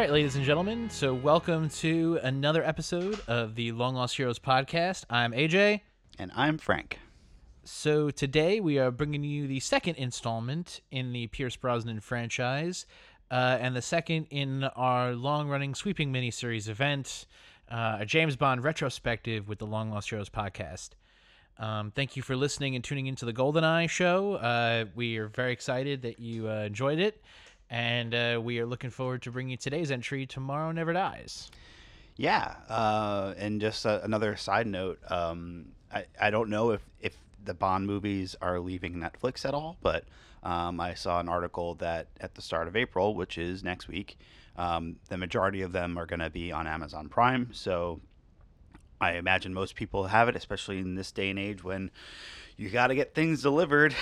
right, ladies and gentlemen, so welcome to another episode of the Long Lost Heroes podcast. I'm AJ. And I'm Frank. So today we are bringing you the second installment in the Pierce Brosnan franchise, and the second in our long-running sweeping miniseries event, a James Bond retrospective with the Long Lost Heroes podcast. Thank you for listening and tuning into the GoldenEye show. We are very excited that you enjoyed it. And we are looking forward to bringing you today's entry, Tomorrow Never Dies. Yeah, and just another side note, I don't know if the Bond movies are leaving Netflix at all, but I saw an article that at the start of April, which is next week, the majority of them are going to be on Amazon Prime. So I imagine most people have it, especially in this day and age when you got to get things delivered.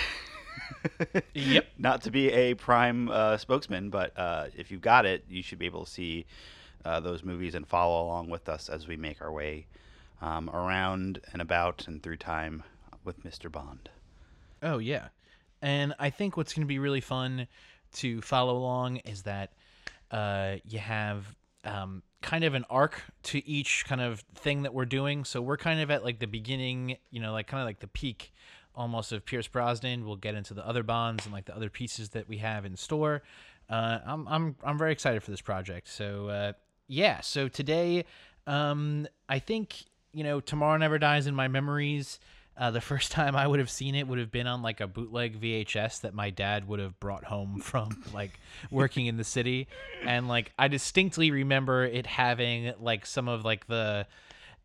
Yep. Not to be a Prime spokesman, but if you've got it, you should be able to see those movies and follow along with us as we make our way around and about and through time with Mr. Bond. Oh, yeah. And I think what's going to be really fun to follow along is that you have kind of an arc to each kind of thing that we're doing. So we're kind of at like the beginning, you know, like kind of like the peak almost of Pierce Brosnan. We'll get into the other Bonds and like the other pieces that we have in store. I'm very excited for this project. So yeah. So today, I think, you know, Tomorrow Never Dies in my memories. The first time I would have seen it would have been on like a bootleg VHS that my dad would have brought home from like working in the city, and like I distinctly remember it having like some of like the,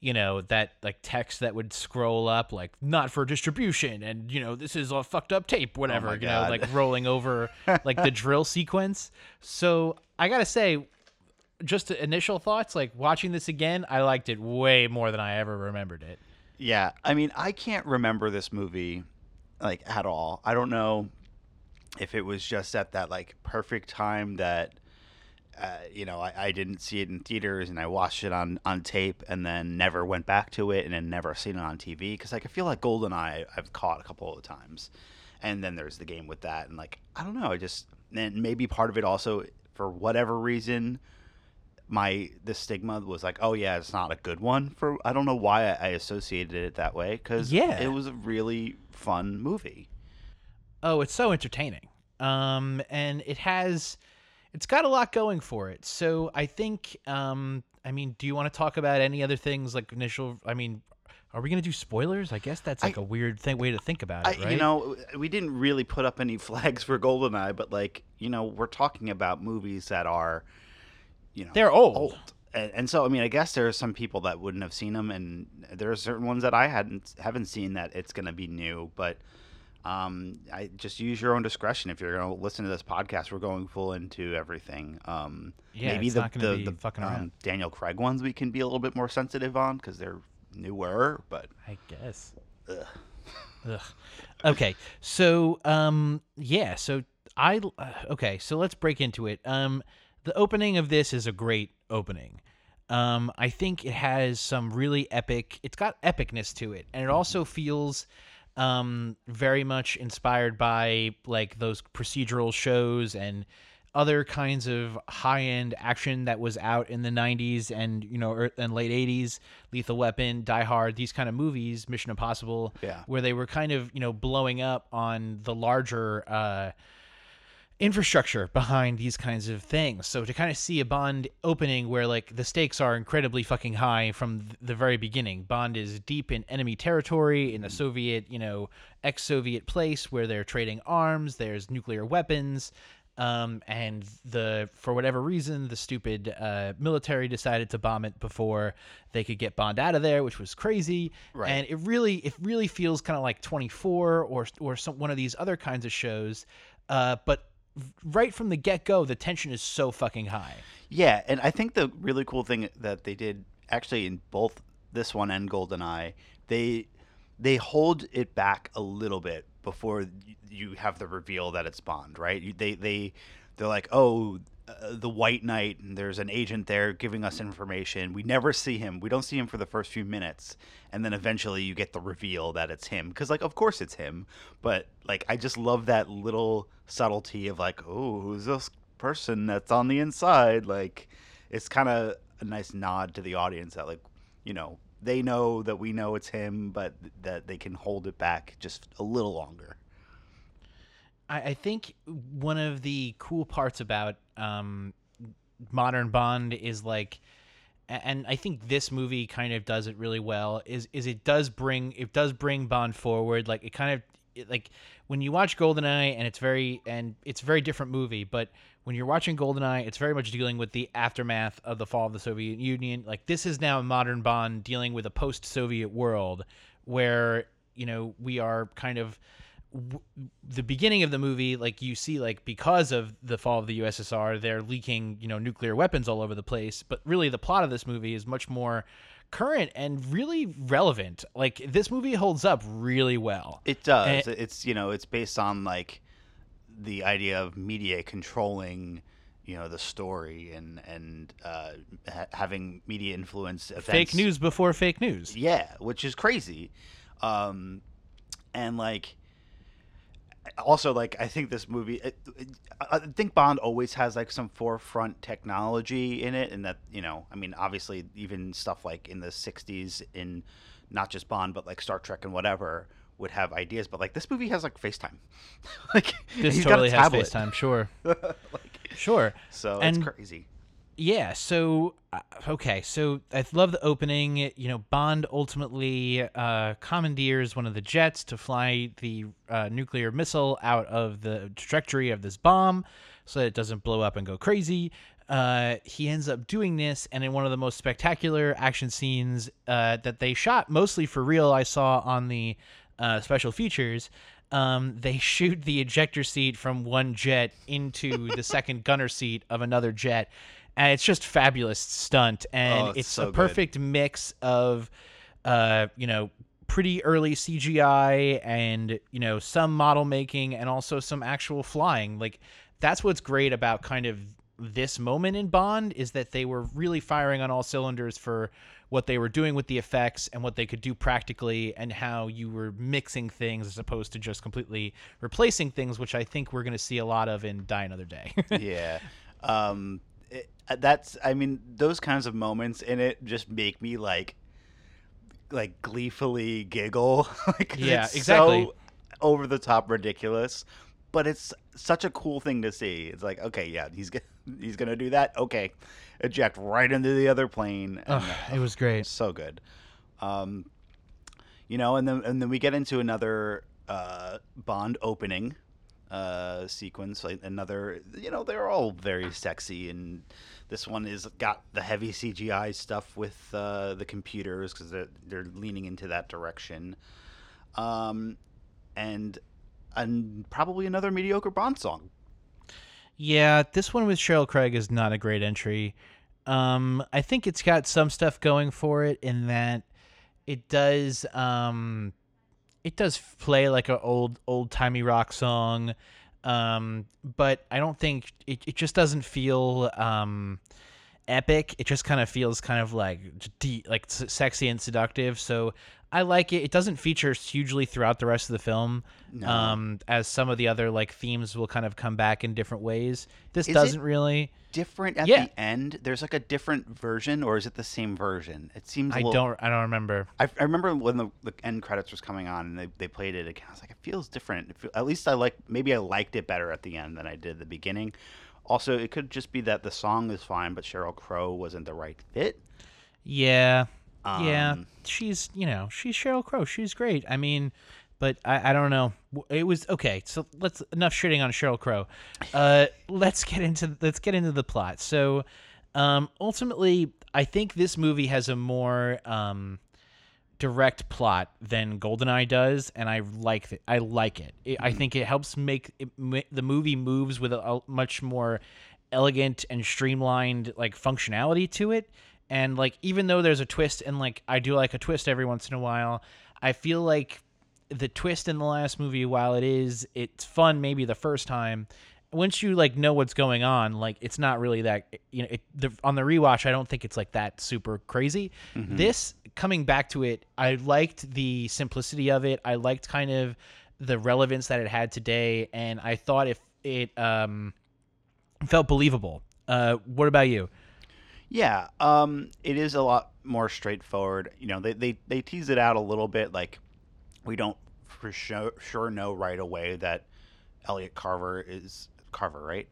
you know, that like text that would scroll up, like not for distribution. And, you know, this is a fucked up tape, whatever, you know, like rolling over like the drill sequence. So I got to say, just initial thoughts, like watching this again, I liked it way more than I ever remembered it. Yeah. I mean, I can't remember this movie like at all. I don't know if it was just at that like perfect time that, you know, I didn't see it in theaters and I watched it on tape and then never went back to it and then never seen it on TV. Cause like, I feel like GoldenEye I've caught a couple of times, and then there's the game with that. And like, I don't know, I just, and maybe part of it also for whatever reason, the stigma was like, oh yeah, it's not a good one for, I don't know why I associated it that way. Cause yeah, it was a really fun movie. Oh, it's so entertaining. And it's got a lot going for it. So I think, I mean, do you want to talk about any other things like I mean, are we going to do spoilers? I guess that's like a weird way to think about it, right? You know, we didn't really put up any flags for GoldenEye, but like, you know, we're talking about movies that are, you know, they're old. And so, I mean, I guess there are some people that wouldn't have seen them, and there are certain ones that I haven't seen that it's going to be new, but I just use your own discretion. If you're going to listen to this podcast, we're going full into everything. Yeah, maybe the fucking Daniel Craig ones we can be a little bit more sensitive on because they're newer, but I guess. Ugh. Ugh. Okay. So, yeah, so okay. So let's break into it. The opening of this is a great opening. I think it has some really it's got epicness to it. And it also feels, very much inspired by like those procedural shows and other kinds of high-end action that was out in the 90s and, you know, and late 80s, Lethal Weapon, Die Hard, these kind of movies, Mission Impossible, yeah, where they were kind of, you know, blowing up on the larger infrastructure behind these kinds of things. So to kind of see a Bond opening where like the stakes are incredibly fucking high from the very beginning. Bond is deep in enemy territory in the Soviet, you know, ex-Soviet place where they're trading arms, there's nuclear weapons, and for whatever reason, the stupid military decided to bomb it before they could get Bond out of there, which was crazy. Right. And it really feels kind of like 24 or one of these other kinds of shows, but right from the get-go, the tension is so fucking high. Yeah, and I think the really cool thing that they did, actually in both this one and GoldenEye, they hold it back a little bit before you have the reveal that it's Bond, right? They're like, oh, the White Knight, and there's an agent there giving us information. We never see him. We don't see him for the first few minutes, and then eventually you get the reveal that it's him. Because, like, of course it's him, but, like, I just love that little subtlety of, like, oh, who's this person that's on the inside. Like, it's kind of a nice nod to the audience that, like, you know, they know that we know it's him, but that they can hold it back just a little longer. I think one of the cool parts about modern Bond is, like, and I think this movie kind of does it really well, is it does bring Bond forward. Like, it kind of, like, when you watch GoldenEye, and it's a very different movie, but when you're watching GoldenEye, it's very much dealing with the aftermath of the fall of the Soviet Union. Like, this is now a modern Bond dealing with a post-Soviet world where, you know, we are kind of, the beginning of the movie, like, you see, like, because of the fall of the USSR, they're leaking, you know, nuclear weapons all over the place. But really, the plot of this movie is much more current and really relevant. Like, this movie holds up really well. It does. And it's, you know, it's based on, like, the idea of media controlling, you know, the story and having media influence events. Fake news before fake news. Yeah, which is crazy. And, like, also, like, I think this movie, I think Bond always has, like, some forefront technology in it, and that, you know, I mean, obviously, even stuff like in the 60s, in not just Bond, but, like, Star Trek and whatever, would have ideas. But, like, this movie has, like, FaceTime. Like, this totally has FaceTime, sure. Like, sure. So, and it's crazy. Yeah, so, okay, so I love the opening. You know, Bond ultimately commandeers one of the jets to fly the nuclear missile out of the trajectory of this bomb so that it doesn't blow up and go crazy. He ends up doing this, and in one of the most spectacular action scenes that they shot, mostly for real, I saw on the special features, they shoot the ejector seat from one jet into the second gunner seat of another jet. And it's just fabulous stunt, and it's so a perfect mix of, you know, pretty early CGI and, you know, some model making and also some actual flying. Like, that's what's great about kind of this moment in Bond is that they were really firing on all cylinders for what they were doing with the effects and what they could do practically and how you were mixing things as opposed to just completely replacing things, which I think we're going to see a lot of in Die Another Day. Yeah. That's, I mean, those kinds of moments in it just make me like gleefully giggle. Like, yeah, it's exactly. So over the top ridiculous, but it's such a cool thing to see. It's like, okay, yeah, he's going to do that. Okay. Eject right into the other plane. And, it was great. So good. You know, and then we get into another Bond opening sequence, like another, you know, they're all very sexy, and this one is got the heavy CGI stuff with the computers because they're leaning into that direction, and probably another mediocre Bond song. Yeah, this one with Cheryl Craig is not a great entry. I think it's got some stuff going for it in that it does. It does play like an old-timey rock song, but I don't think it just doesn't feel epic. It just kind of feels kind of like sexy and seductive. So I like it. It doesn't feature hugely throughout the rest of the film, no. As some of the other like themes will kind of come back in different ways. This is doesn't really different at the end. There's like a different version, or is it the same version? It seems. I don't remember. I remember when the end credits was coming on and they played it again. I was like, it feels different. At least maybe I liked it better at the end than I did at the beginning. Also, it could just be that the song is fine, but Sheryl Crow wasn't the right fit. Yeah. Yeah. She's Sheryl Crow. She's great. I mean, but I don't know. It was okay. So enough shitting on Sheryl Crow. Let's get into the plot. So, ultimately, I think this movie has a more, direct plot than GoldenEye does, and I like it. I think it helps make the movie moves with a much more elegant and streamlined like functionality to it. And like, even though there's a twist, and like I do like a twist every once in a while, I feel like the twist in the last movie, while it's fun maybe the first time, once you like know what's going on, like it's not really that, you know, on the rewatch, I don't think it's like that super crazy. Mm-hmm. This, coming back to it, I liked the simplicity of it. I liked kind of the relevance that it had today. And I thought if it felt believable. What about you? Yeah, it is a lot more straightforward. You know, they tease it out a little bit. Like, we don't for sure know right away that Elliot Carver is Carver, right?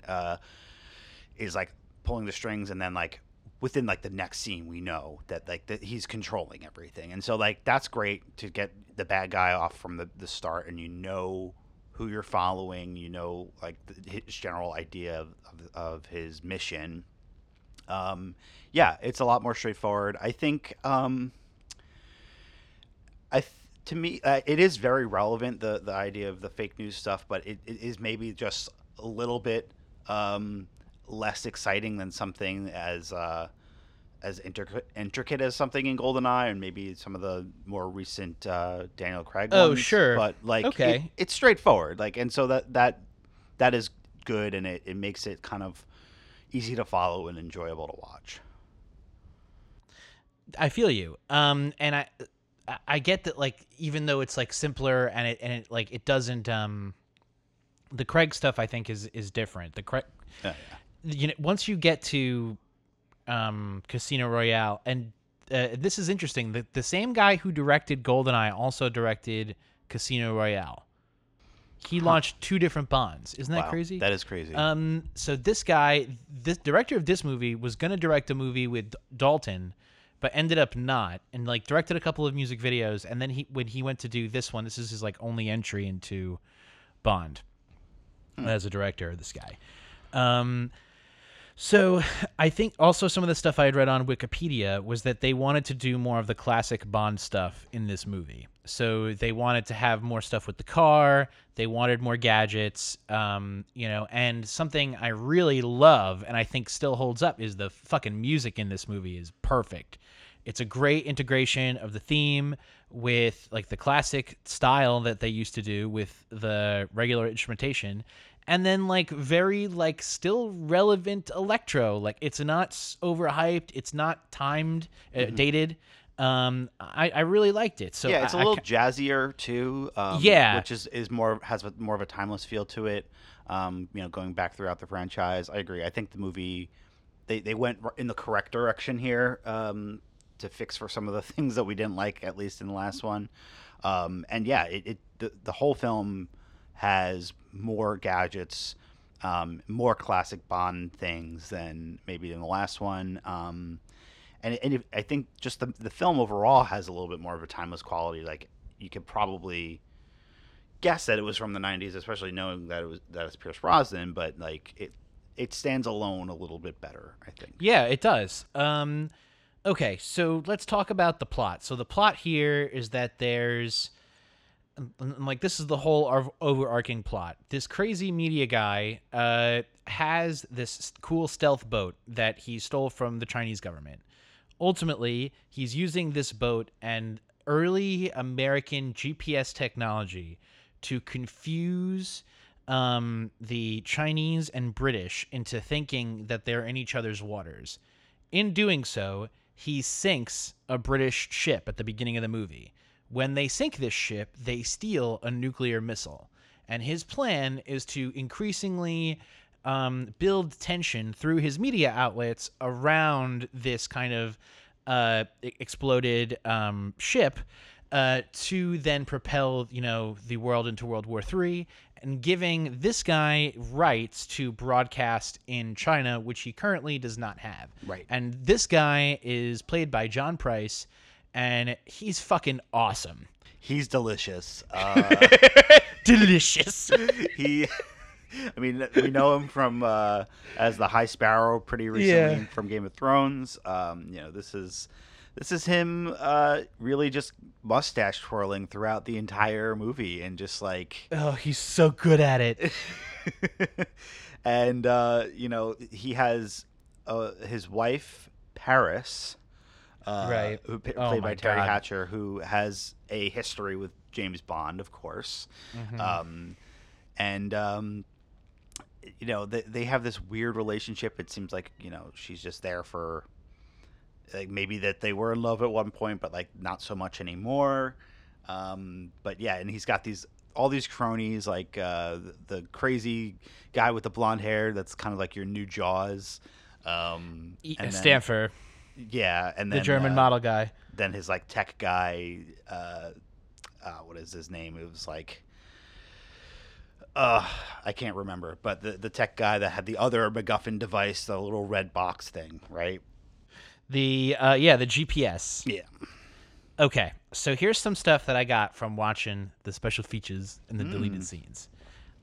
Is like pulling the strings, and then like within like the next scene, we know that like that he's controlling everything. And so like that's great to get the bad guy off from the start, and you know who you're following, you know, like his general idea of his mission. Yeah, it's a lot more straightforward. I think to me, it is very relevant, the idea of the fake news stuff, but it is maybe just a little bit less exciting than something as intricate as something in GoldenEye, and maybe some of the more recent Daniel Craig ones. Oh, sure. But like, okay, it's straightforward. Like, and so that is good, and it makes it kind of easy to follow and enjoyable to watch. I feel you. And I get that, like, even though it's like simpler, and it like it doesn't the Craig stuff, I think, is different. The Craig, you know, once you get to Casino Royale, and this is interesting, the same guy who directed GoldenEye also directed Casino Royale. He launched two different Bonds. Isn't that crazy? That is crazy. So this guy, this director of this movie, was going to direct a movie with Dalton, but ended up not, and like directed a couple of music videos, and then when he went to do this one, this is his like only entry into Bond as a director, this guy. So I think also some of the stuff I had read on Wikipedia was that they wanted to do more of the classic Bond stuff in this movie. So they wanted to have more stuff with the car. They wanted more gadgets, you know, and something I really love and I think still holds up is the fucking music in this movie is perfect. It's a great integration of the theme with like the classic style that they used to do with the regular instrumentation. And then, like, very, like, still relevant electro. Like, it's not overhyped. It's not timed, dated. I really liked it. So yeah, it's a little jazzier, too. Yeah. Which is has more of a timeless feel to it, you know, going back throughout the franchise. I agree. I think the movie, they went in the correct direction here to fix for some of the things that we didn't like, at least in the last one. And, yeah, the whole film has more gadgets, more classic Bond things than maybe in the last one. And I think just the film overall has a little bit more of a timeless quality. Like, you could probably guess that it was from the 90s, especially knowing that it's Pierce Brosnan, but like it stands alone a little bit better, I think. Yeah, it does. Okay, so let's talk about the plot. So the plot here is that there's, like, this is the whole overarching plot. This crazy media guy has this cool stealth boat that he stole from the Chinese government. Ultimately, he's using this boat and early American GPS technology to confuse the Chinese and British into thinking that they're in each other's waters. In doing so, he sinks a British ship at the beginning of the movie. When they sink this ship, they steal a nuclear missile. And his plan is to increasingly build tension through his media outlets around this kind of exploded ship to then propel, you know, the world into World War III, and giving this guy rights to broadcast in China, which he currently does not have. Right. And this guy is played by John Price, and he's fucking awesome. He's delicious. Delicious. I mean, we know him from as the High Sparrow pretty recently from Game of Thrones. You know, this is him really just mustache twirling throughout the entire movie, and just like, oh, he's so good at it. And you know, he has his wife Paris. Right. Who played by Terry Hatcher, who has a history with James Bond, of course. Mm-hmm. You know, they have this weird relationship. It seems like, you know, she's just there for, like, maybe that they were in love at one point, but like not so much anymore. But yeah, and he's got these all these cronies, like the crazy guy with the blonde hair that's kind of like your new Jaws. Stamper. Yeah, and then the German model guy. Then his like tech guy. What is his name? It was like I can't remember, but the tech guy that had the other MacGuffin device, the little red box thing, right? The GPS. Yeah. Okay, so here's some stuff that I got from watching the special features and the deleted scenes.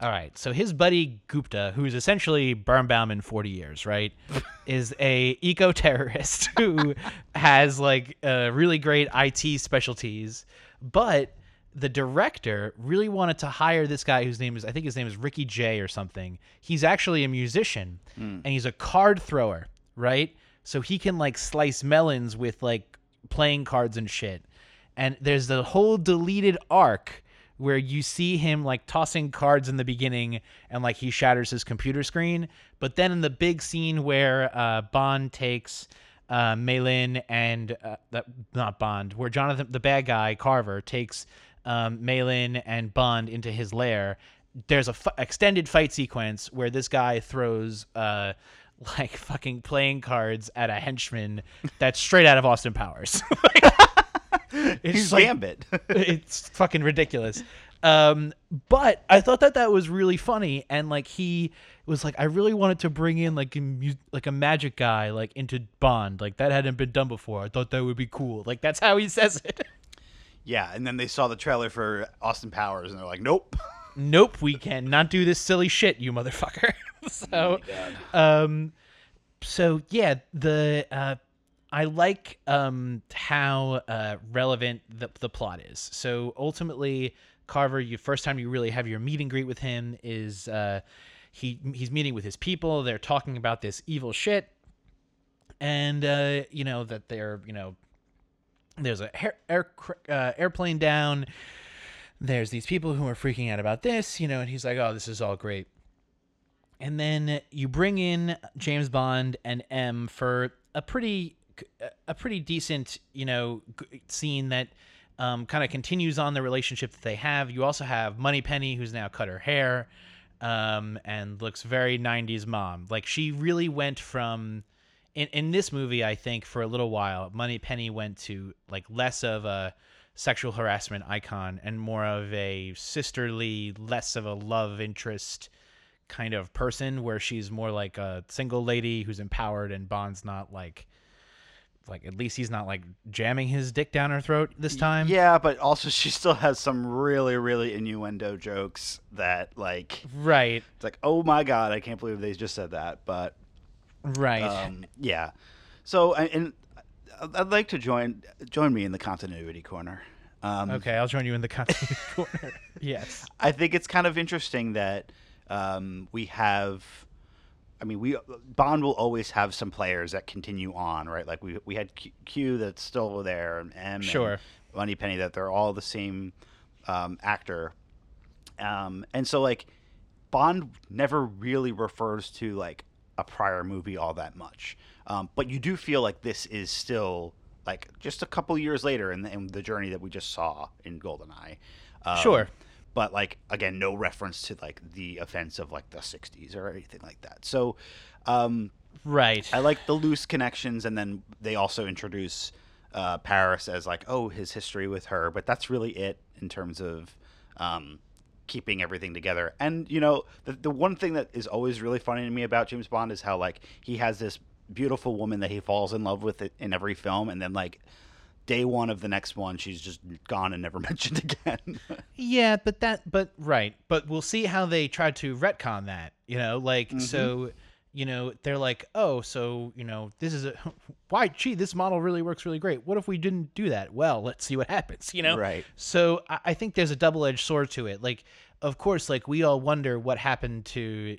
All right, so his buddy Gupta, who's essentially Birnbaum in 40 years, right, is a eco-terrorist who has, like, really great IT specialties. But the director really wanted to hire this guy whose name is, I think his name is Ricky Jay or something. He's actually a musician, and he's a card thrower, right? So he can, like, slice melons with, like, playing cards and shit. And there's the whole deleted arc where you see him like tossing cards in the beginning and like he shatters his computer screen. But then in the big scene where Bond takes Malin and where Jonathan, the bad guy, Carver, takes Malin and Bond into his lair, there's a extended fight sequence where this guy throws like fucking playing cards at a henchman that's straight out of Austin Powers. He's like, Gambit. It's fucking ridiculous. But I thought that was really funny, and like he was like, I really wanted to bring in like a magic guy like into Bond, like that hadn't been done before. I thought that would be cool. Like that's how he says it. Yeah, and then they saw the trailer for Austin Powers, and they're like, nope, we cannot do this silly shit, you motherfucker. So, I like how relevant the plot is. So ultimately, Carver, your first time you really have your meet and greet with him is he's meeting with his people. They're talking about this evil shit, and that they're there's a airplane down. There's these people who are freaking out about this, and he's like, oh, this is all great. And then you bring in James Bond and M for a pretty decent, scene that kind of continues on the relationship that they have. You also have Moneypenny, who's now cut her hair and looks very 90s mom. Like she really went from, in this movie, I think for a little while, Moneypenny went to like less of a sexual harassment icon and more of a sisterly, less of a love interest kind of person, where she's more like a single lady who's empowered, and Bond's not like at least he's not like jamming his dick down her throat this time. Yeah, but also she still has some really, really innuendo jokes that like, right. It's like, oh my God, I can't believe they just said that. But right. Yeah. So, and I'd like to join me in the continuity corner. Okay. I'll join you in the continuity corner. Yes. I think it's kind of interesting that, Bond will always have some players that continue on, right? Like we had Q that's still there, and M, sure, and Moneypenny, that they're all the same actor, and so like Bond never really refers to like a prior movie all that much, but you do feel like this is still like just a couple years later in the journey that we just saw in GoldenEye. Sure. But, like, again, no reference to, like, the offense of, like, the 60s or anything like that. So, right. I like the loose connections, and then they also introduce Paris as, like, oh, his history with her. But that's really it in terms of keeping everything together. And, the one thing that is always really funny to me about James Bond is how, like, he has this beautiful woman that he falls in love with in every film, and then, like, day one of the next one, she's just gone and never mentioned again. Yeah, right. But we'll see how they try to retcon that, mm-hmm. So, they're like, oh, so, this is this model really works really great. What if we didn't do that? Well, let's see what happens, Right. So I think there's a double-edged sword to it. Like, of course, like we all wonder what happened to,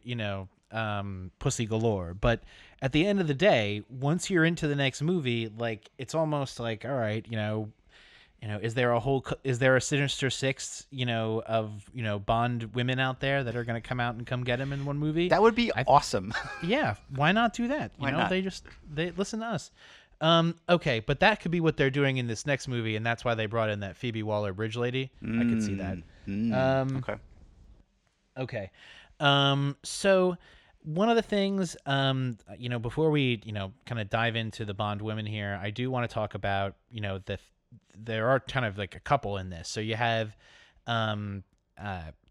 Pussy Galore, but at the end of the day, once you're into the next movie, like it's almost like, all right, is there a Sinister Six, of, Bond women out there that are going to come out and come get him in one movie? That would be awesome. Yeah. Why not do that? Why not? They listen to us. Okay, but that could be what they're doing in this next movie, and that's why they brought in that Phoebe Waller Bridge lady. I could see that. Okay. So one of the things, you know, before we, you know, kind of dive into the Bond women here, I do want to talk about, you know, there are kind of like a couple in this. So you have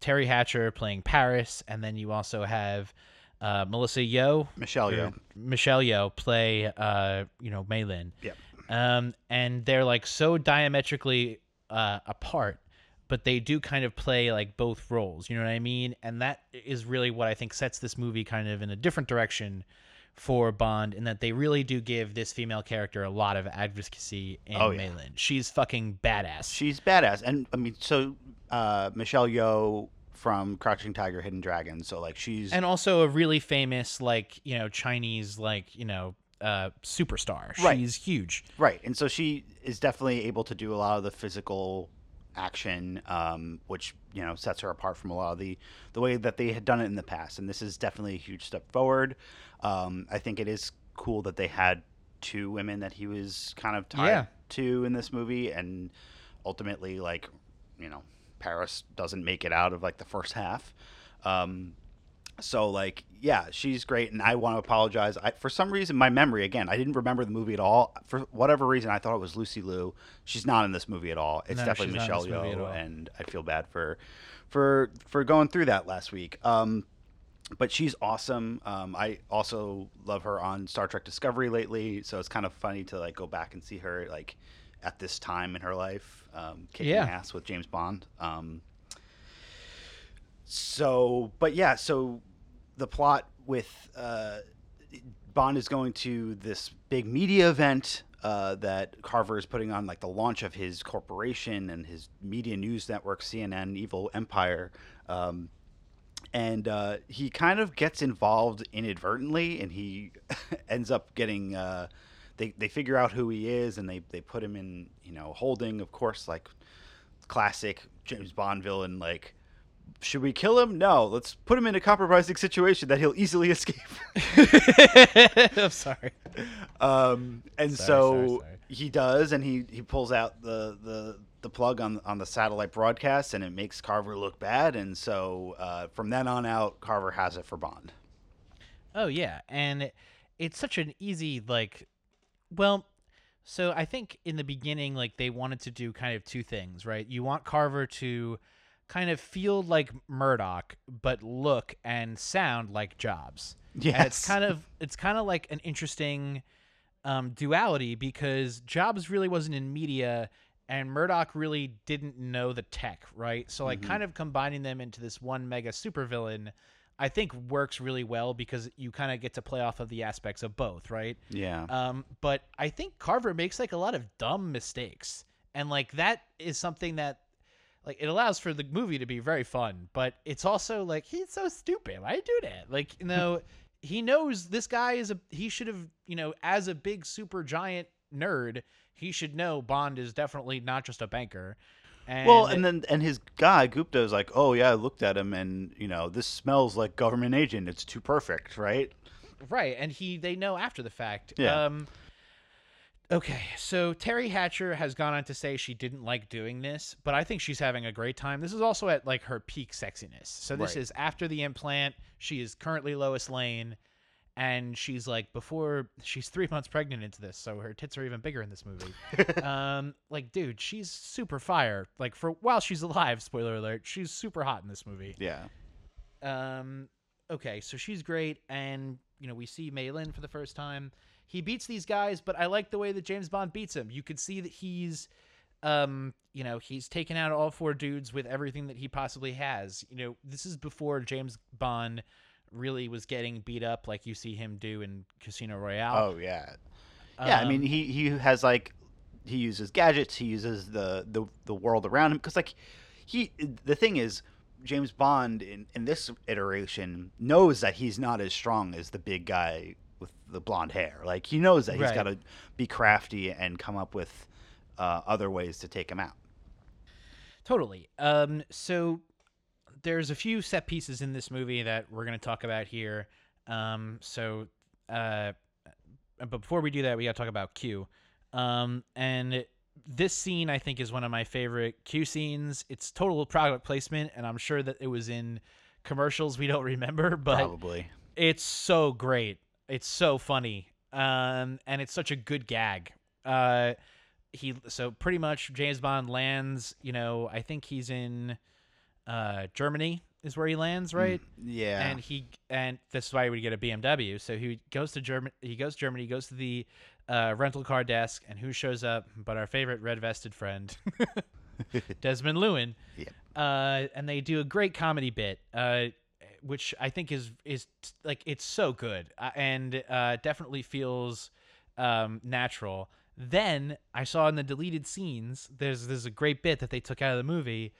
Terry Hatcher playing Paris, and then you also have Michelle Yeoh play Maylin. Yeah. And they're like so diametrically apart, but they do kind of play like both roles, you know what I mean? And that is really what I think sets this movie kind of in a different direction for Bond, in that they really do give this female character a lot of advocacy in Maylin. She's fucking badass. And I mean, so Michelle Yeoh from Crouching Tiger, Hidden Dragon. So like she's, and also a really famous, like, you know, Chinese, like, you know, superstar. Right. She's huge. Right. And so she is definitely able to do a lot of the physical action, which, you know, sets her apart from a lot of the way that they had done it in the past. And this is definitely a huge step forward. I think it is cool that they had two women that he was kind of tied to in this movie. And ultimately, like, you know, Paris doesn't make it out of like the first half. So like, yeah, she's great. And I want to apologize. For some reason, my memory, again, I didn't remember the movie at all. For whatever reason, I thought it was Lucy Liu. She's not in this movie at all. It's definitely Michelle Yeoh. And I feel bad for going through that last week. But she's awesome. I also love her on Star Trek Discovery lately. So it's kind of funny to like go back and see her like at this time in her life, kicking ass with James Bond. So the plot with Bond is going to this big media event that Carver is putting on, like the launch of his corporation and his media news network, CNN, Evil Empire. And he kind of gets involved inadvertently, and he ends up getting... They figure out who he is, and they put him in, you know, holding, of course, like classic James Bond villain, like, should we kill him? No, let's put him in a compromising situation that he'll easily escape. I'm sorry. Sorry. He does, and he pulls out the plug on the satellite broadcast, and it makes Carver look bad. And so from then on out, Carver has it for Bond. Oh, yeah. And it's such an easy, like... Well, so I think in the beginning, like, they wanted to do kind of two things, right? You want Carver to kind of feel like Murdoch, but look and sound like Jobs. Yes. And it's kind of like an interesting duality, because Jobs really wasn't in media, and Murdoch really didn't know the tech, right? So, like, kind of combining them into this one mega supervillain, I think, works really well, because you kind of get to play off of the aspects of both, right? Yeah. But I think Carver makes like a lot of dumb mistakes, and like that is something that like it allows for the movie to be very fun. But it's also like, he's so stupid. Why do that? Like, you know, he knows this guy he should have, you know, as a big super giant nerd, he should know Bond is definitely not just a banker. And his guy Gupta is like, oh yeah, I looked at him, and you know, this smells like government agent. It's too perfect, right? Right, and they know after the fact. Yeah. Okay, so Terry Hatcher has gone on to say she didn't like doing this, but I think she's having a great time. This is also at like her peak sexiness. So this is after the implant. She is currently Lois Lane, and she's like, before she's 3 months pregnant into this, so her tits are even bigger in this movie. Like, dude, she's super fire. Like, for while she's alive, spoiler alert, she's super hot in this movie. Yeah. Okay, so she's great, and you know, we see Maylin for the first time. He beats these guys, but I like the way that James Bond beats him. You could see that he's, you know, he's taken out all four dudes with everything that he possibly has. You know, this is before James Bond really was getting beat up like you see him do in Casino Royale. Oh yeah. Yeah, I mean he has like, he uses gadgets, he uses the world around him, because like the thing is, James Bond in this iteration knows that he's not as strong as the big guy with the blonde hair. Like, he knows that he's got to be crafty and come up with other ways to take him out. Totally. So there's a few set pieces in this movie that we're going to talk about here. So But before we do that, we got to talk about Q. And this scene, I think, is one of my favorite Q scenes. It's total product placement, and I'm sure that it was in commercials we don't remember, but probably. It's so great. It's so funny. And it's such a good gag. So pretty much James Bond lands, I think he's in Germany is where he lands, right? Yeah. And this is why he would get a BMW. So he goes to Germany, goes to the rental car desk, and who shows up but our favorite red-vested friend, Desmond Llewellyn. Yep. And they do a great comedy bit, which I think is like, it's so good, and definitely feels natural. Then I saw in the deleted scenes, there's a great bit that they took out of the movie.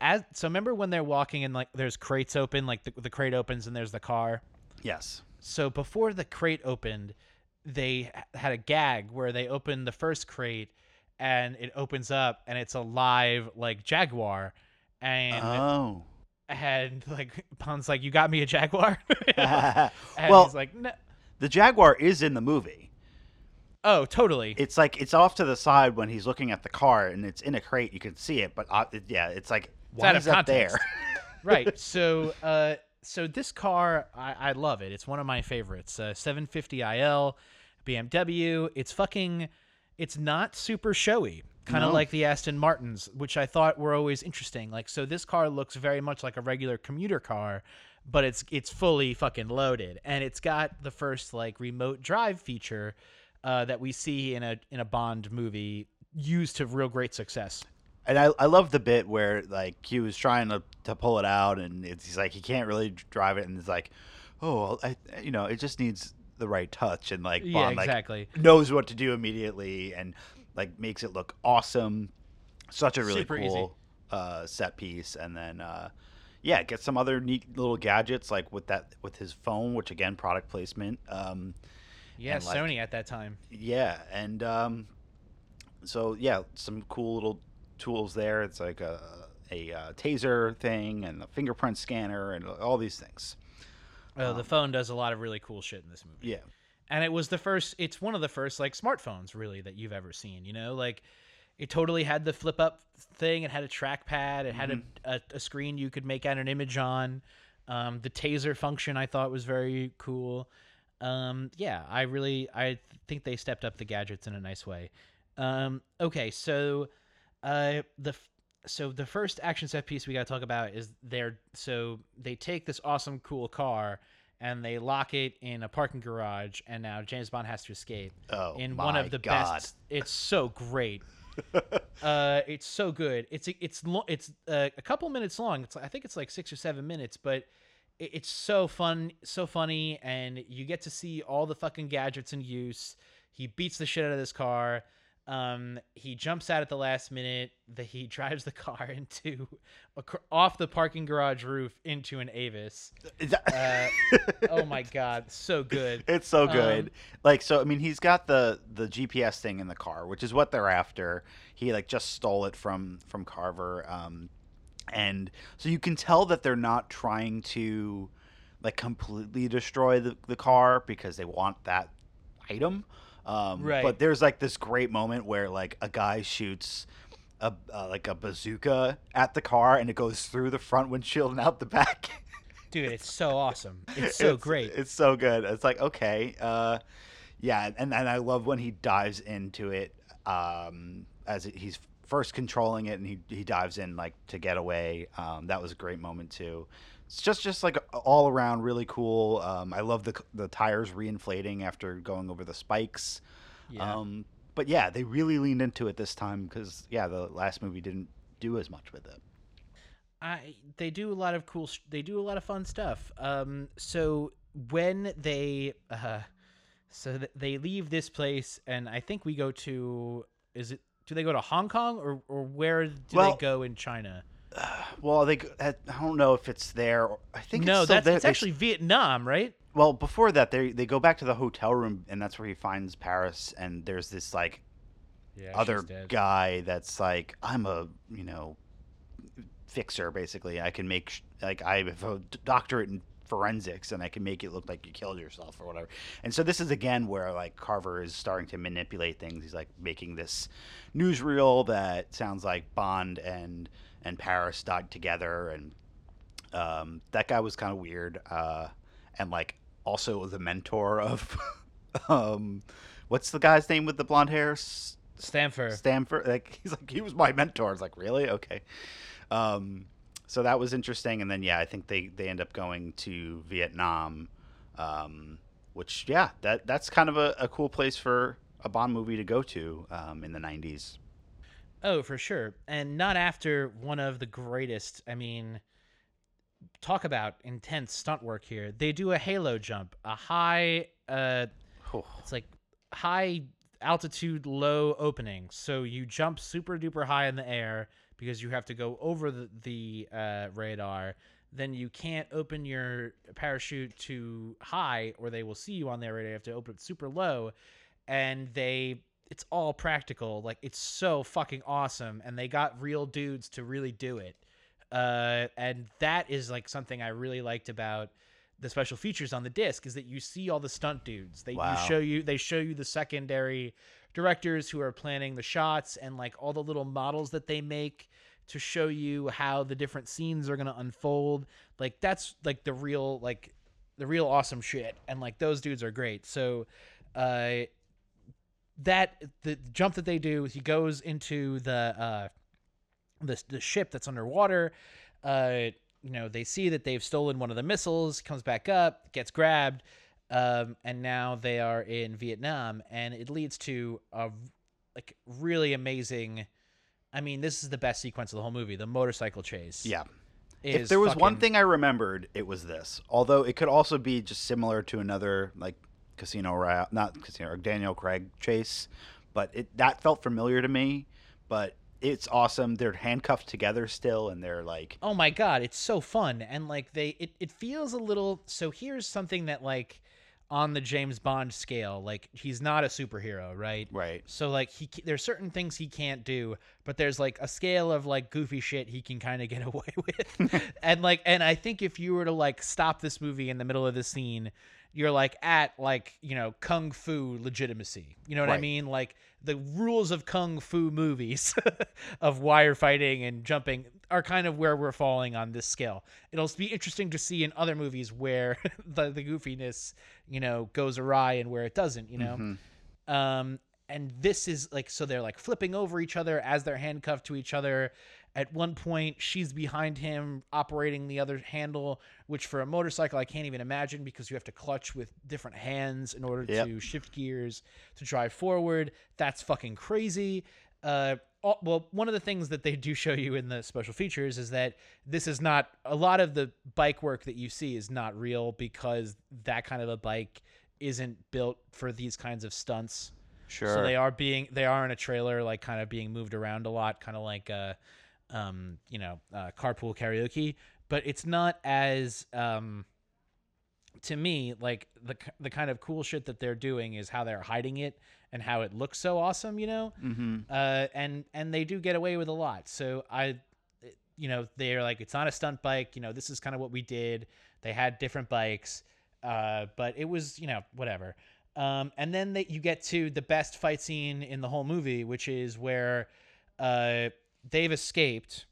So remember when they're walking and like there's crates open, like the crate opens and there's the car. Yes. So before the crate opened, they had a gag where they opened the first crate and it opens up and it's a live like Jaguar. And Bond's like, "You got me a Jaguar." And he's like, "No." The Jaguar is in the movie. Oh, totally. It's like it's off to the side when he's looking at the car, and it's in a crate. You can see it, but it's like, why is that there? Right. So this car, I love it. It's one of my favorites. 750iL, BMW. It's fucking. It's not super showy. Kind of like the Aston Martins, which I thought were always interesting. Like, so this car looks very much like a regular commuter car, but it's fully fucking loaded, and it's got the first like remote drive feature. That we see in a Bond movie used to real great success. And I love the bit where like Q was trying to pull it out, and he's like, he can't really drive it, and it's like, oh, it just needs the right touch, and like Bond knows what to do immediately, and like makes it look awesome. Such a really super cool set piece, and then get some other neat little gadgets like with his phone, which again, product placement. Yeah, like, Sony at that time. Yeah, and some cool little tools there. It's like a taser thing and a fingerprint scanner and all these things. The phone does a lot of really cool shit in this movie. Yeah, and it was it's one of the first like smartphones really that you've ever seen. Like it totally had the flip up thing. It had a trackpad. It had a screen you could make out an image on. The taser function I thought was very cool. I think they stepped up the gadgets in a nice way. So the first action set piece we got to talk about is they take this awesome, cool car and they lock it in a parking garage, and now James Bond has to escape. Oh, in one of the God. Best. It's so great. It's so good. It's a couple minutes long. I think it's like 6 or 7 minutes, but it's so fun, so funny, and you get to see all the fucking gadgets in use. He beats the shit out of this car. He jumps out at the last minute. He drives the car off the parking garage roof into an Avis. Oh my God, so good! It's so good. He's got the GPS thing in the car, which is what they're after. He like just stole it from Carver. And so you can tell that they're not trying to like completely destroy the car because they want that item. Right. But there's like this great moment where like a guy shoots a bazooka at the car and it goes through the front windshield and out the back. Dude, it's so awesome. It's so great. It's so good. It's like, okay. And I love when he dives into it as he's first controlling it, and he dives in like to get away. That was a great moment too. It's just like all around really cool. I love the tires reinflating after going over the spikes. Yeah. But yeah, they really leaned into it this time because the last movie didn't do as much with it. They do a lot of cool. They do a lot of fun stuff. So when they they leave this place, and I think we go to do they go to Hong Kong or where they go in China? I don't know if it's there. I think it's actually Vietnam, right? Well, before that, they go back to the hotel room, and that's where he finds Paris. And there's this like other guy that's like, I'm a fixer basically. I can make I have a doctorate in forensics and I can make it look like you killed yourself or whatever. And so this is again where like Carver is starting to manipulate things. He's like making this newsreel that sounds like Bond and Paris died together, and that guy was kind of weird, and like also the mentor of what's the guy's name with the blonde hair? Stamford. Like he was my mentor. It's like, really? Okay. So that was interesting. And then, yeah, I think they end up going to Vietnam, which, yeah, that's kind of a cool place for a Bond movie to go to in the 90s. Oh, for sure. And not after one of the greatest, I mean, talk about intense stunt work here. They do a halo jump, a high, it's like high altitude, low opening. So you jump super duper high in the air, because you have to go over the radar, then you can't open your parachute too high or they will see you on their radar. You have to open it super low, and it's all practical. Like, it's so fucking awesome, and they got real dudes to really do it. And that is like something I really liked about the special features on the disc, is that you see all the stunt dudes. They show you the secondary directors who are planning the shots, and like all the little models that they make to show you how the different scenes are going to unfold. Like, that's like the real awesome shit. And like, those dudes are great. So, the jump that they do, he goes into the ship that's underwater. They see that they've stolen one of the missiles, comes back up, gets grabbed. And now they are in Vietnam, and it leads to a like really amazing. I mean, this is the best sequence of the whole movie, the motorcycle chase. Yeah. If there was one thing I remembered, it was this, although it could also be just similar to another, like Casino Royale, not Casino, Daniel Craig chase, but that felt familiar to me, but it's awesome. They're handcuffed together still, and they're like, oh my God, it's so fun. And like it feels a little, so here's something that like, on the James Bond scale, like, he's not a superhero, right? Right. So like there's certain things he can't do, but there's like a scale of like goofy shit he can kind of get away with. and I think if you were to like stop this movie in the middle of the scene, you're like at like, you know, Kung Fu legitimacy, you know what right. I mean? Like the rules of Kung Fu movies of wire fighting and jumping are kind of where we're falling on this scale. It'll be interesting to see in other movies where the goofiness, you know, goes awry and where it doesn't, you know? Mm-hmm. And this is like, so they're like flipping over each other as they're handcuffed to each other. At one point, she's behind him operating the other handle, which for a motorcycle, I can't even imagine, because you have to clutch with different hands in order to shift gears to drive forward. That's fucking crazy. Well, one of the things that they do show you in the special features is that this is not – a lot of the bike work that you see is not real, because that kind of a bike isn't built for these kinds of stunts. Sure. So they are in a trailer, like kind of being moved around a lot, kind of like carpool karaoke, but it's not as, to me, like the kind of cool shit that they're doing is how they're hiding it and how it looks so awesome, you know? Mm-hmm. And they do get away with a lot. So they're like, it's not a stunt bike, you know, this is kind of what we did. They had different bikes, but it was, you know, whatever. And then you get to the best fight scene in the whole movie, which is where, they've escaped.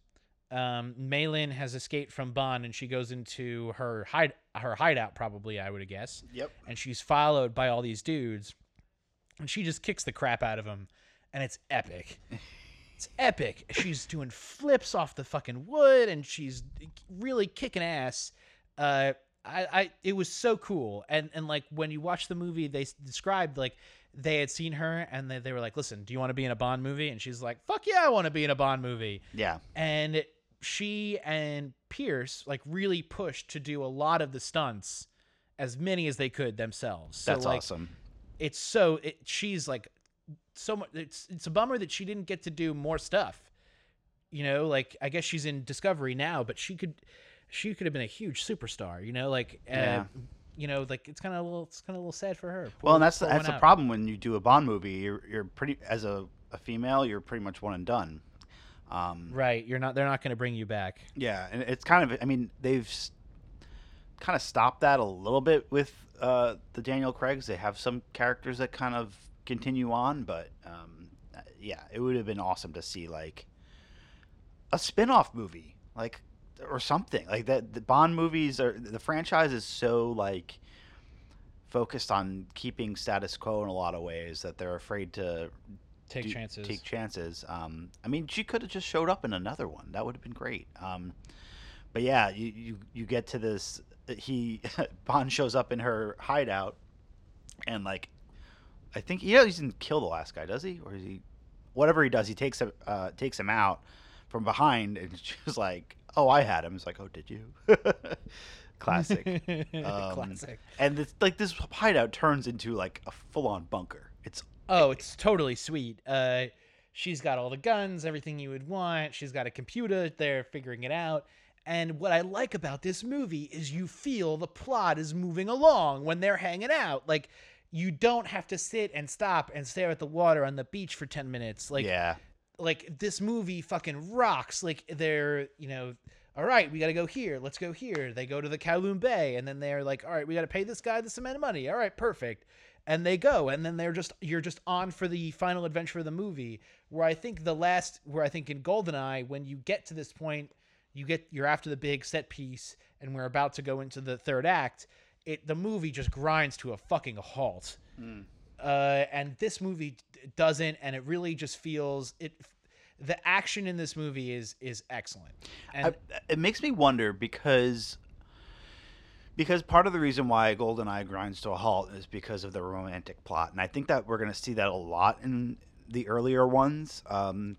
Maylin has escaped from Bond, and she goes into her hideout, probably, I would guess. Yep. And she's followed by all these dudes, and she just kicks the crap out of them, and it's epic. It's epic. She's doing flips off the fucking wood, and she's really kicking ass. It was so cool. And like when you watch the movie, they described like they had seen her and they were like, listen, do you want to be in a Bond movie? And she's like, fuck yeah, I want to be in a Bond movie. Yeah. And she and Pierce like really pushed to do a lot of the stunts, as many as they could themselves. So, that's like, awesome. It's so, she's like so much, it's a bummer that she didn't get to do more stuff, you know, like I guess she's in Discovery now, but she could have been a huge superstar, you know, like, yeah. You know, like it's kind of a little sad for her. Well, and that's the problem when you do a Bond movie. You're pretty, as a female, you're pretty much one and done. Right. They're not going to bring you back. Yeah. And it's kind of, I mean, they've kind of stop that a little bit with the Daniel Craigs. They have some characters that kind of continue on, but yeah, it would have been awesome to see like a spin-off movie, like, or something like that. The Bond movies are, the franchise is so like focused on keeping status quo in a lot of ways that they're afraid to take chances. I mean, she could have just showed up in another one. That would have been great. But yeah, you get to this, Bond shows up in her hideout and like, I think, yeah, he doesn't kill the last guy, does he? Or is he, whatever he does, he takes him out from behind, and she's like, "Oh, I had him." It's like, "Oh, did you?" Classic. Classic. And it's like this hideout turns into like a full-on bunker. It's totally sweet. She's got all the guns, everything you would want. She's got a computer there figuring it out. And what I like about this movie is you feel the plot is moving along when they're hanging out. Like, you don't have to sit and stop and stare at the water on the beach for 10 minutes. Like, yeah. Like, this movie fucking rocks. Like, they're, you know, all right, we got to go here. Let's go here. They go to the Kowloon Bay, and then they're like, all right, we got to pay this guy this amount of money. All right, perfect. And they go, and then you're just on for the final adventure of the movie, where I think in GoldenEye, when you get to this point, you're after the big set piece, and we're about to go into the third act. The movie just grinds to a fucking halt. Mm. And this movie doesn't, and it really just feels it. The action in this movie is excellent. And it makes me wonder because part of the reason why GoldenEye grinds to a halt is because of the romantic plot. And I think that we're going to see that a lot in the earlier ones.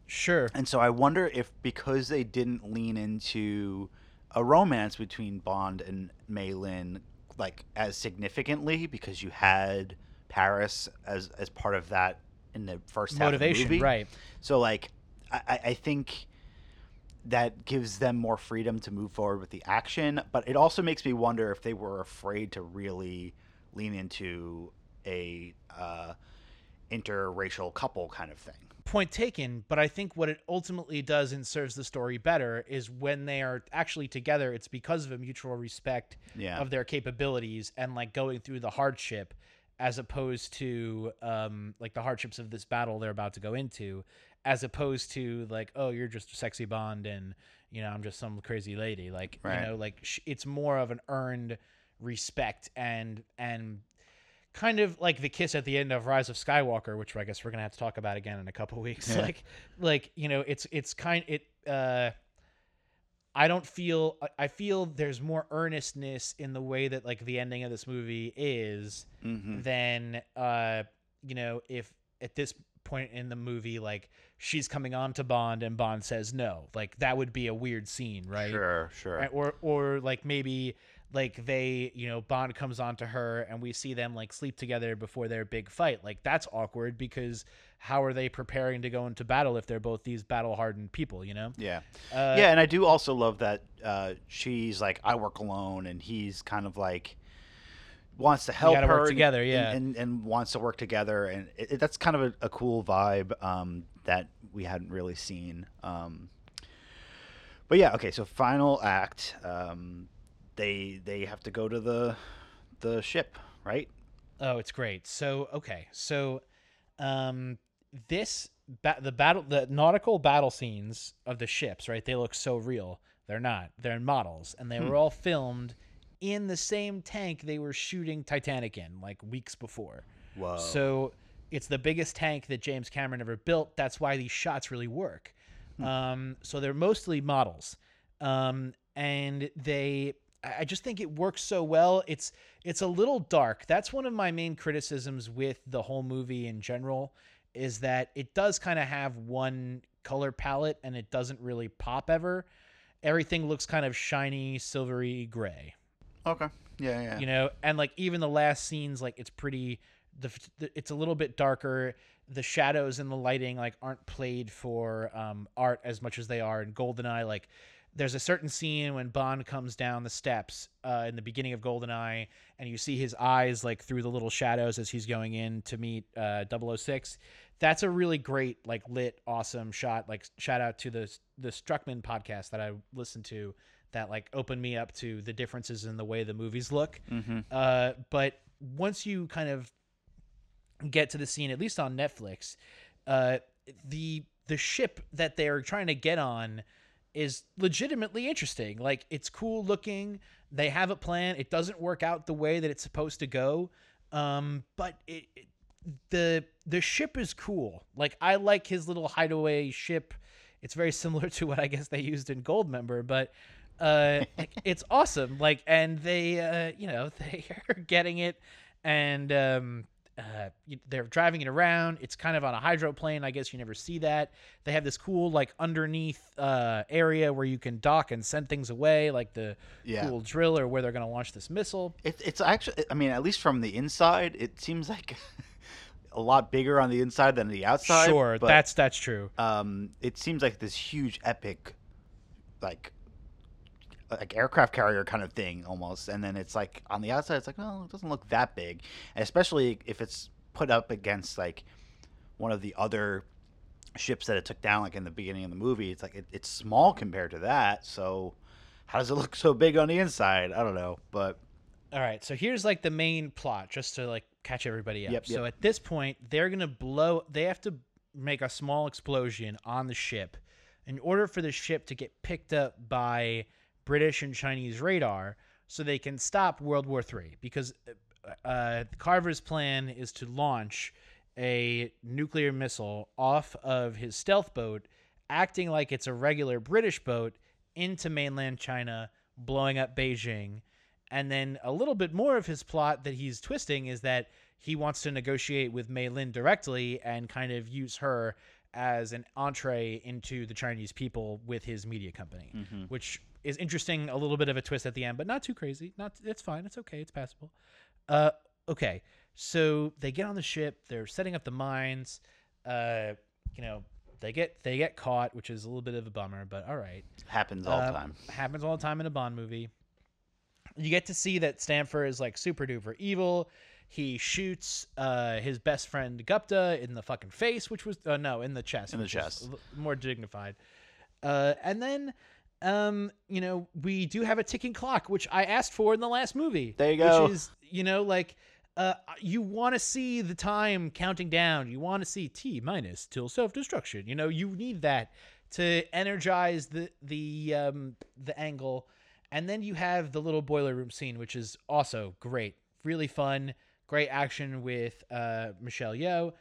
Sure. And so I wonder if because they didn't lean into a romance between Bond and May Lin like as significantly, because you had Paris as part of that in the first half of the movie. Right. So like, I think that gives them more freedom to move forward with the action, but it also makes me wonder if they were afraid to really lean into a interracial couple kind of thing. Point taken, but I think what it ultimately does and serves the story better is when they are actually together, it's because of a mutual respect of their capabilities and like going through the hardship, as opposed to like the hardships of this battle they're about to go into, as opposed to like, oh, you're just a sexy Bond and, you know, I'm just some crazy lady. Like, right. You know, like it's more of an earned respect and kind of like the kiss at the end of Rise of Skywalker, which I guess we're going to have to talk about again in a couple weeks. Yeah. Like, you know, I feel there's more earnestness in the way that like the ending of this movie is than, you know, if at this point in the movie, like she's coming on to Bond and Bond says no, like that would be a weird scene, right? Sure. Right? Or like maybe like they, you know, Bond comes on to her and we see them like sleep together before their big fight. Like that's awkward because how are they preparing to go into battle if they're both these battle hardened people, you know? Yeah. Yeah. And I do also love that she's like, I work alone, and he's kind of like, wants to help her work together, and wants to work together, and that's kind of a cool vibe that we hadn't really seen. But yeah, okay. So final act, they have to go to the ship, right? Oh, it's great. So okay, so the nautical battle scenes of the ships, right? They look so real. They're not. They're models, and they were all filmed in the same tank they were shooting Titanic in like weeks before. Wow. So it's the biggest tank that James Cameron ever built. That's why these shots really work. So they're mostly models. And I just think it works so well. It's a little dark. That's one of my main criticisms with the whole movie in general, is that it does kind of have one color palette and it doesn't really pop ever. Everything looks kind of shiny, silvery gray. Okay. Yeah, yeah. You know, and like even the last scenes, like it's pretty. It's a little bit darker. The shadows and the lighting like aren't played for art as much as they are in GoldenEye. Like there's a certain scene when Bond comes down the steps in the beginning of GoldenEye, and you see his eyes like through the little shadows as he's going in to meet 006. That's a really great like lit, awesome shot. Like shout out to the Struckman podcast that I listened to. that like opened me up to the differences in the way the movies look. Mm-hmm. But once you kind of get to the scene, at least on Netflix, the ship that they're trying to get on is legitimately interesting. Like, it's cool looking. They have a plan. It doesn't work out the way that it's supposed to go. But the ship is cool. Like, I like his little hideaway ship. It's very similar to what I guess they used in Goldmember, but it's awesome. Like, and they, you know, they are getting it, and they're driving it around. It's kind of on a hydroplane. I guess you never see that. They have this cool, like, underneath area where you can dock and send things away, like the cool drill or where they're going to launch this missile. It's actually, I mean, at least from the inside, it seems like a lot bigger on the inside than the outside. Sure, but that's true. It seems like this huge epic, like aircraft carrier kind of thing almost, and then it's like on the outside it's like, well, it doesn't look that big, and especially if it's put up against like one of the other ships that it took down, like in the beginning of the movie. It's like it's small compared to that, so how does it look so big on the inside? I don't know. But all right, so here's like the main plot, just to like catch everybody up. So at this point they have to make a small explosion on the ship in order for the ship to get picked up by British and Chinese radar so they can stop World War III, because Carver's plan is to launch a nuclear missile off of his stealth boat, acting like it's a regular British boat, into mainland China, blowing up Beijing. And then a little bit more of his plot that he's twisting is that he wants to negotiate with Mei Lin directly and kind of use her as an entree into the Chinese people with his media company, which is interesting, a little bit of a twist at the end, but not too crazy. It's fine. It's okay. It's passable. Okay. So they get on the ship. They're setting up the mines. You know, they get caught, which is a little bit of a bummer, but all right. Happens all the time. Happens all the time in a Bond movie. You get to see that Stamper is like super duper evil. He shoots his best friend Gupta in the fucking face, which was in the chest. In the chest. More dignified. And then you know, we do have a ticking clock, which I asked for in the last movie. There you go. Which is, you know, like, you want to see the time counting down. You want to see T- till self-destruction. You know, you need that to energize the angle. And then you have the little boiler room scene, which is also great, really fun, great action with Michelle Yeoh,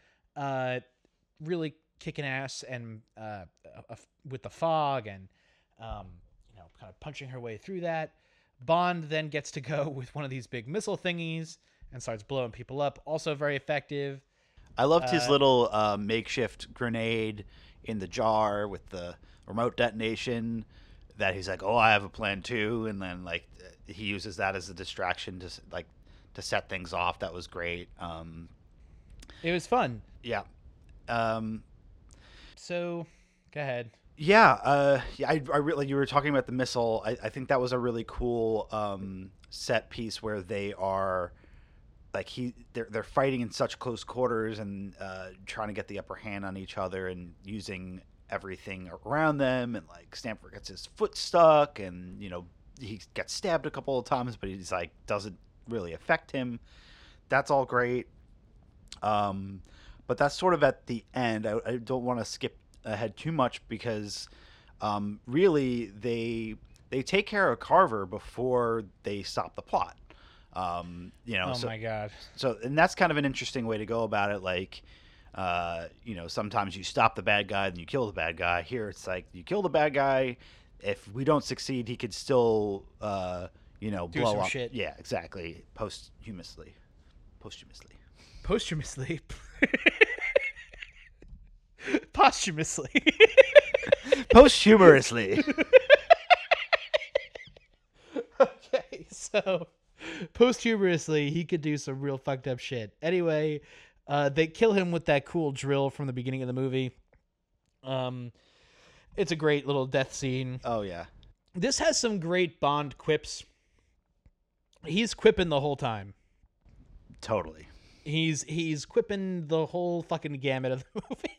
really kicking ass, and with the fog and you know, kind of punching her way through that. Bond then gets to go with one of these big missile thingies and starts blowing people up. Also very effective. I loved his little makeshift grenade in the jar with the remote detonation that he's like, oh, I have a plan too. And then like he uses that as a distraction to set things off. That was great. It was fun. Yeah. So go ahead. Yeah, I really, you were talking about the missile. I think that was a really cool set piece where they are like they're fighting in such close quarters and trying to get the upper hand on each other and using everything around them, and like Stamford gets his foot stuck, and you know, he gets stabbed a couple of times, but he's like, doesn't really affect him. That's all great. But that's sort of at the end. I don't want to skip ahead too much because really they take care of Carver before they stop the plot. You know, my God. So, and that's kind of an interesting way to go about it. Like, you know, sometimes you stop the bad guy and you kill the bad guy. Here it's like, you kill the bad guy. If we don't succeed, he could still, you know, do blow some up. Shit. Yeah, exactly. Posthumously. Posthumously. Posthumously. Okay, so posthumously, he could do some real fucked up shit. Anyway, they kill him with that cool drill from the beginning of the movie. It's a great little death scene. Oh, yeah. This has some great Bond quips. He's quipping the whole time. Totally. He's quipping the whole fucking gamut of the movie.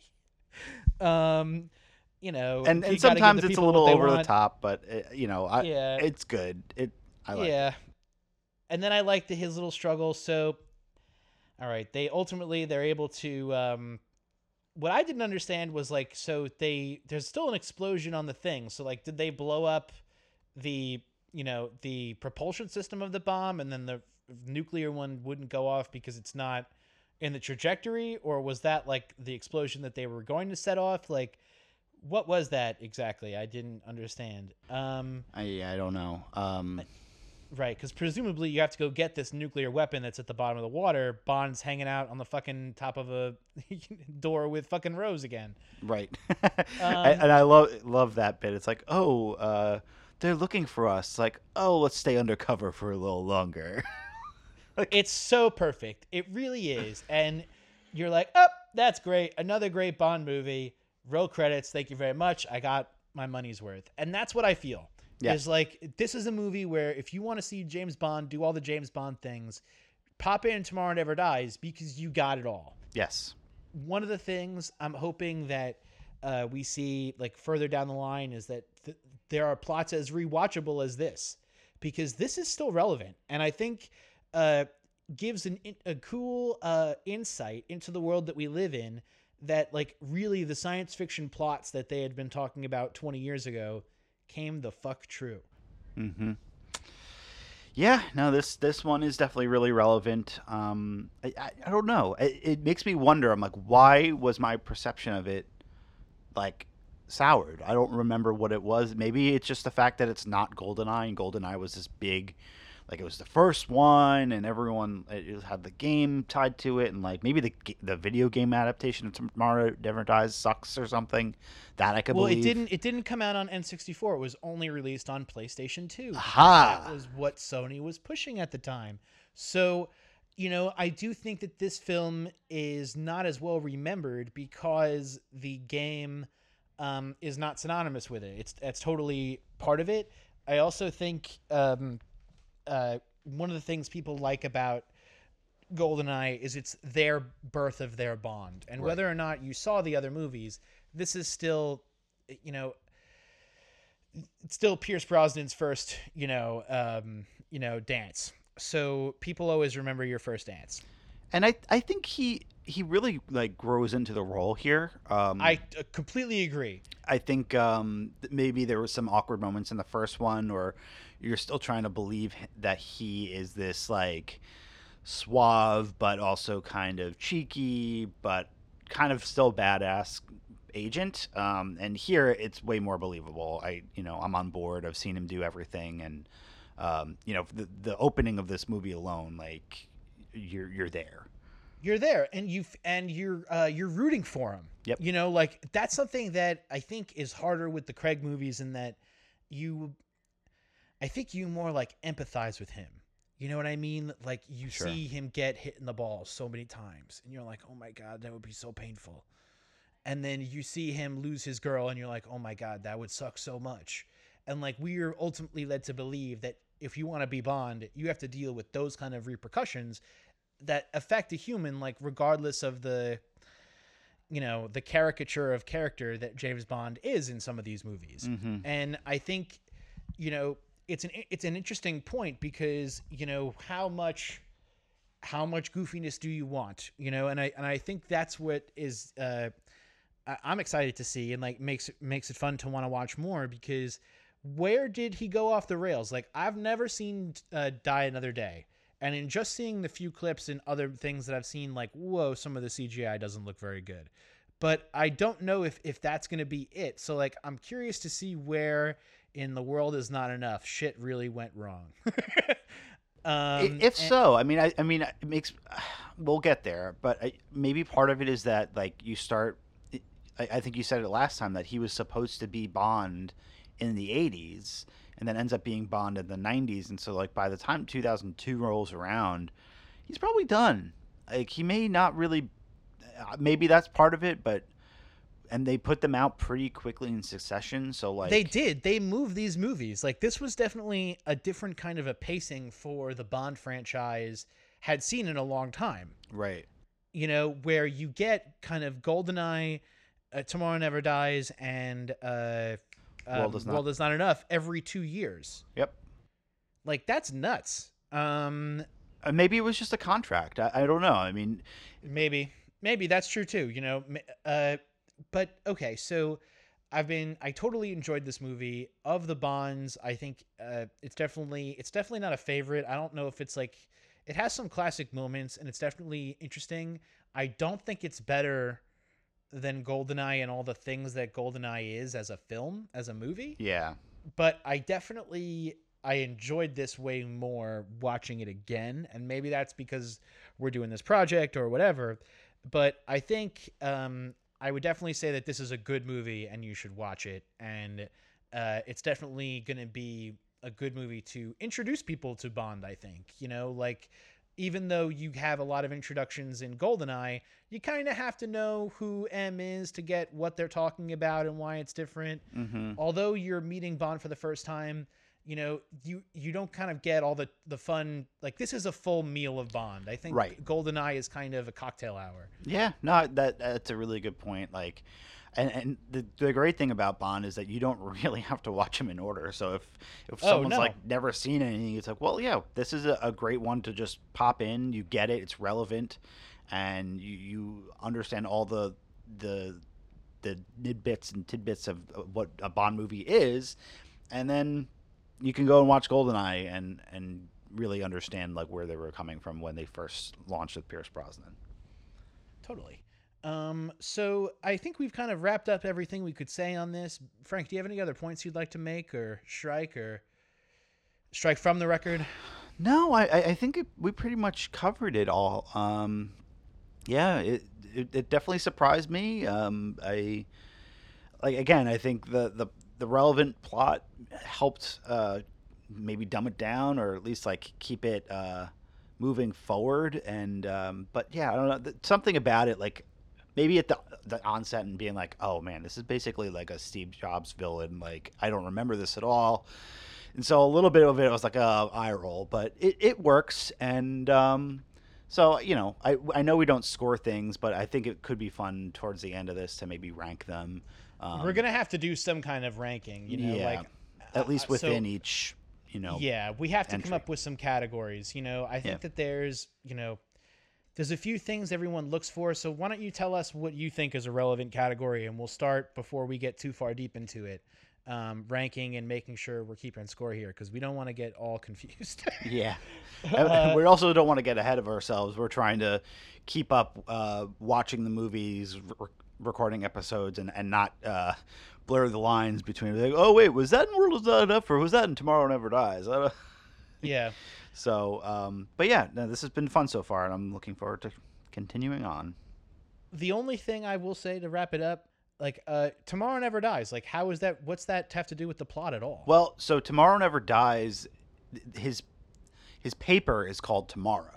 you know, and sometimes it's a little over the top, but it's good. I like it. And then I liked his little struggle. So, all right, they're able to. What I didn't understand was there's still an explosion on the thing. So did they blow up the propulsion system of the bomb, and then the nuclear one wouldn't go off because it's not in the trajectory? Or was that the explosion that they were going to set off? What was that exactly? I didn't understand. I don't know. Right, because presumably you have to go get this nuclear weapon that's at the bottom of the water. Bond's hanging out on the fucking top of a door with fucking Rose again. Right. I love that bit. It's they're looking for us. It's let's stay undercover for a little longer. It's so perfect. It really is. And you're that's great. Another great Bond movie. Roll credits. Thank you very much. I got my money's worth. And that's what I feel. Yeah. Is this is a movie where if you want to see James Bond do all the James Bond things, pop in Tomorrow Never Dies because you got it all. Yes. One of the things I'm hoping that we see further down the line is that there are plots as rewatchable as this, because this is still relevant. And I think gives a cool insight into the world that we live in, that really the science fiction plots that they had been talking about 20 years ago came the fuck true. Mm-hmm. Yeah, no, this one is definitely really relevant. I don't know. It makes me wonder. I'm why was my perception of it soured? I don't remember what it was. Maybe it's just the fact that it's not GoldenEye, and GoldenEye was this big, it was the first one, and everyone had the game tied to it, and maybe the video game adaptation of Tomorrow Never Dies sucks or something. That I could believe. Well, it didn't come out on N64. It was only released on PlayStation 2. Aha! That was what Sony was pushing at the time. So, I do think that this film is not as well remembered because the game is not synonymous with it. That's totally part of it. I also think... one of the things people like about GoldenEye is it's their birth of their Bond. And right. Whether or not you saw the other movies, this is still, it's still Pierce Brosnan's first, dance. So people always remember your first dance. And I think he really grows into the role here. I completely agree. I think maybe there were some awkward moments in the first one, or you're still trying to believe that he is this suave but also kind of cheeky but kind of still badass agent. And here it's way more believable. I'm on board. I've seen him do everything, and the opening of this movie alone, you're there. You're there, and you're rooting for him. Yep. That's something that I think is harder with the Craig movies, in that you more empathize with him. You know what I mean? You sure. See him get hit in the balls so many times, and you're like, oh my God, that would be so painful. And then you see him lose his girl, and you're like, oh my God, that would suck so much. And we are ultimately led to believe that if you want to be Bond, you have to deal with those kind of repercussions that affect a human, regardless of the, the caricature of character that James Bond is in some of these movies. Mm-hmm. And I think, it's an interesting point, because, how much goofiness do you want, and I think that's what is, I'm excited to see, and makes it fun to want to watch more, because where did he go off the rails? I've never seen Die Another Day. And in just seeing the few clips and other things that I've seen, whoa, some of the CGI doesn't look very good. But I don't know if that's going to be it. So, I'm curious to see where in The World Is Not Enough shit really went wrong. I mean, it makes – we'll get there. But maybe part of it is that, you start – I think you said it last time, that he was supposed to be Bond in the 80s. And then ends up being Bond in the 90s. And so, by the time 2002 rolls around, he's probably done. He may not really... maybe that's part of it, but... And they put them out pretty quickly in succession, so, They did. They moved these movies. This was definitely a different kind of a pacing for the Bond franchise had seen in a long time. Right. Where you get kind of GoldenEye... Tomorrow Never Dies and World Is Not Enough every 2 years. Yep. Like, that's nuts. Maybe it was just a contract. I don't know. I mean, maybe that's true too, you know? But okay. So I totally enjoyed this movie. Of the Bonds, I think it's definitely not a favorite. I don't know if it's like, it has some classic moments and it's definitely interesting. I don't think it's better than GoldenEye and all the things that GoldenEye is as a film, as a movie. Yeah. But I enjoyed this way more watching it again. And maybe that's because we're doing this project or whatever. But I think I would definitely say that this is a good movie and you should watch it. And it's definitely going to be a good movie to introduce people to Bond, I think. You know, like, even though you have a lot of introductions in GoldenEye, you kind of have to know who M is to get what they're talking about and why it's different. Mm-hmm. Although you're meeting Bond for the first time, you know, you don't kind of get all the fun. Like, this is a full meal of Bond. I think right. GoldenEye is kind of a cocktail hour. Yeah, no, that's a really good point. Like, and the great thing about Bond is that you don't really have to watch him in order. So if someone's like never seen anything, it's like, well, yeah, this is a great one to just pop in. You get it. It's relevant. And you understand all the nitbits and tidbits of what a Bond movie is. And then you can go and watch GoldenEye and really understand like where they were coming from when they first launched with Pierce Brosnan. Totally. So I think we've kind of wrapped up everything we could say on this. Frank, do you have any other points you'd like to make or strike from the record? No, I think we pretty much covered it all. Yeah, it definitely surprised me. I think the relevant plot helped, maybe dumb it down or at least like keep it, moving forward. And, but yeah, I don't know, something about it, like, maybe at the onset and being like, oh man, this is basically like a Steve Jobs villain. Like, I don't remember this at all. And so a little bit of it, I was like, eye roll, but it works. And, so, you know, I know we don't score things, but I think it could be fun towards the end of this to maybe rank them. We're going to have to do some kind of ranking, you know, yeah, like at least within each, you know, yeah, we have to come up with some categories, you know, I think that there's, you know, there's a few things everyone looks for. So why don't you tell us what you think is a relevant category and we'll start before we get too far deep into it, ranking and making sure we're keeping score here because we don't want to get all confused. Yeah. We also don't want to get ahead of ourselves. We're trying to keep up watching the movies, recording episodes and not blur the lines between like, oh wait, was that in World Is Not Enough or was that in Tomorrow Never Dies? Yeah. So but yeah, no, this has been fun so far and I'm looking forward to continuing on. The only thing I will say to wrap it up, like Tomorrow Never Dies, like how is that, what's that have to do with the plot at all? Well, so Tomorrow Never Dies, his paper is called Tomorrow.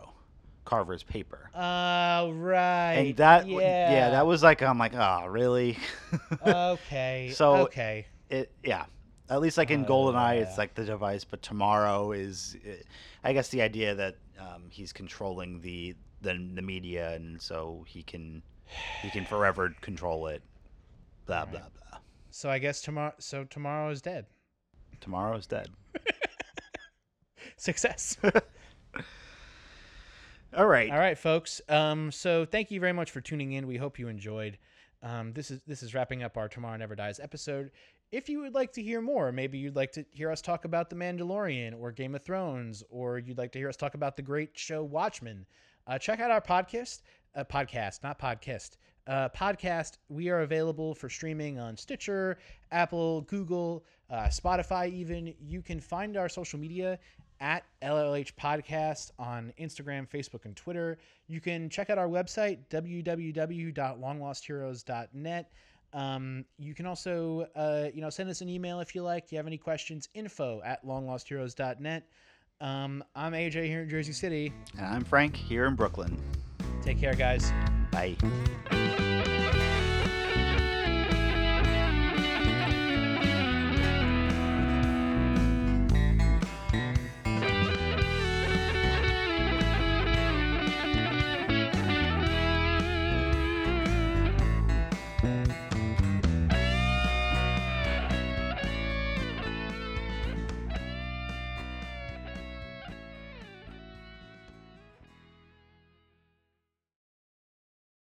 Carver's paper. Right. And that, yeah, that was like, I'm like, oh, really? Okay. So okay. It, yeah. At least like in GoldenEye, it's like the device, but Tomorrow is, I guess the idea that he's controlling the media, and so he can forever control it. Blah right. Blah blah. So I guess tomorrow. So Tomorrow is dead. Tomorrow is dead. Success. All right, folks. So thank you very much for tuning in. We hope you enjoyed. This is wrapping up our Tomorrow Never Dies episode. If you would like to hear more, maybe you'd like to hear us talk about The Mandalorian or Game of Thrones, or you'd like to hear us talk about the great show Watchmen, check out our podcast. Podcast. We are available for streaming on Stitcher, Apple, Google, Spotify. Even you can find our social media at LLH Podcast on Instagram, Facebook, and Twitter. You can check out our website, www.longlostheroes.net. You can also, send us an email if you like. You have any questions, info@longlostheroes.net. I'm AJ here in Jersey City. And I'm Frank here in Brooklyn. Take care, guys. Bye.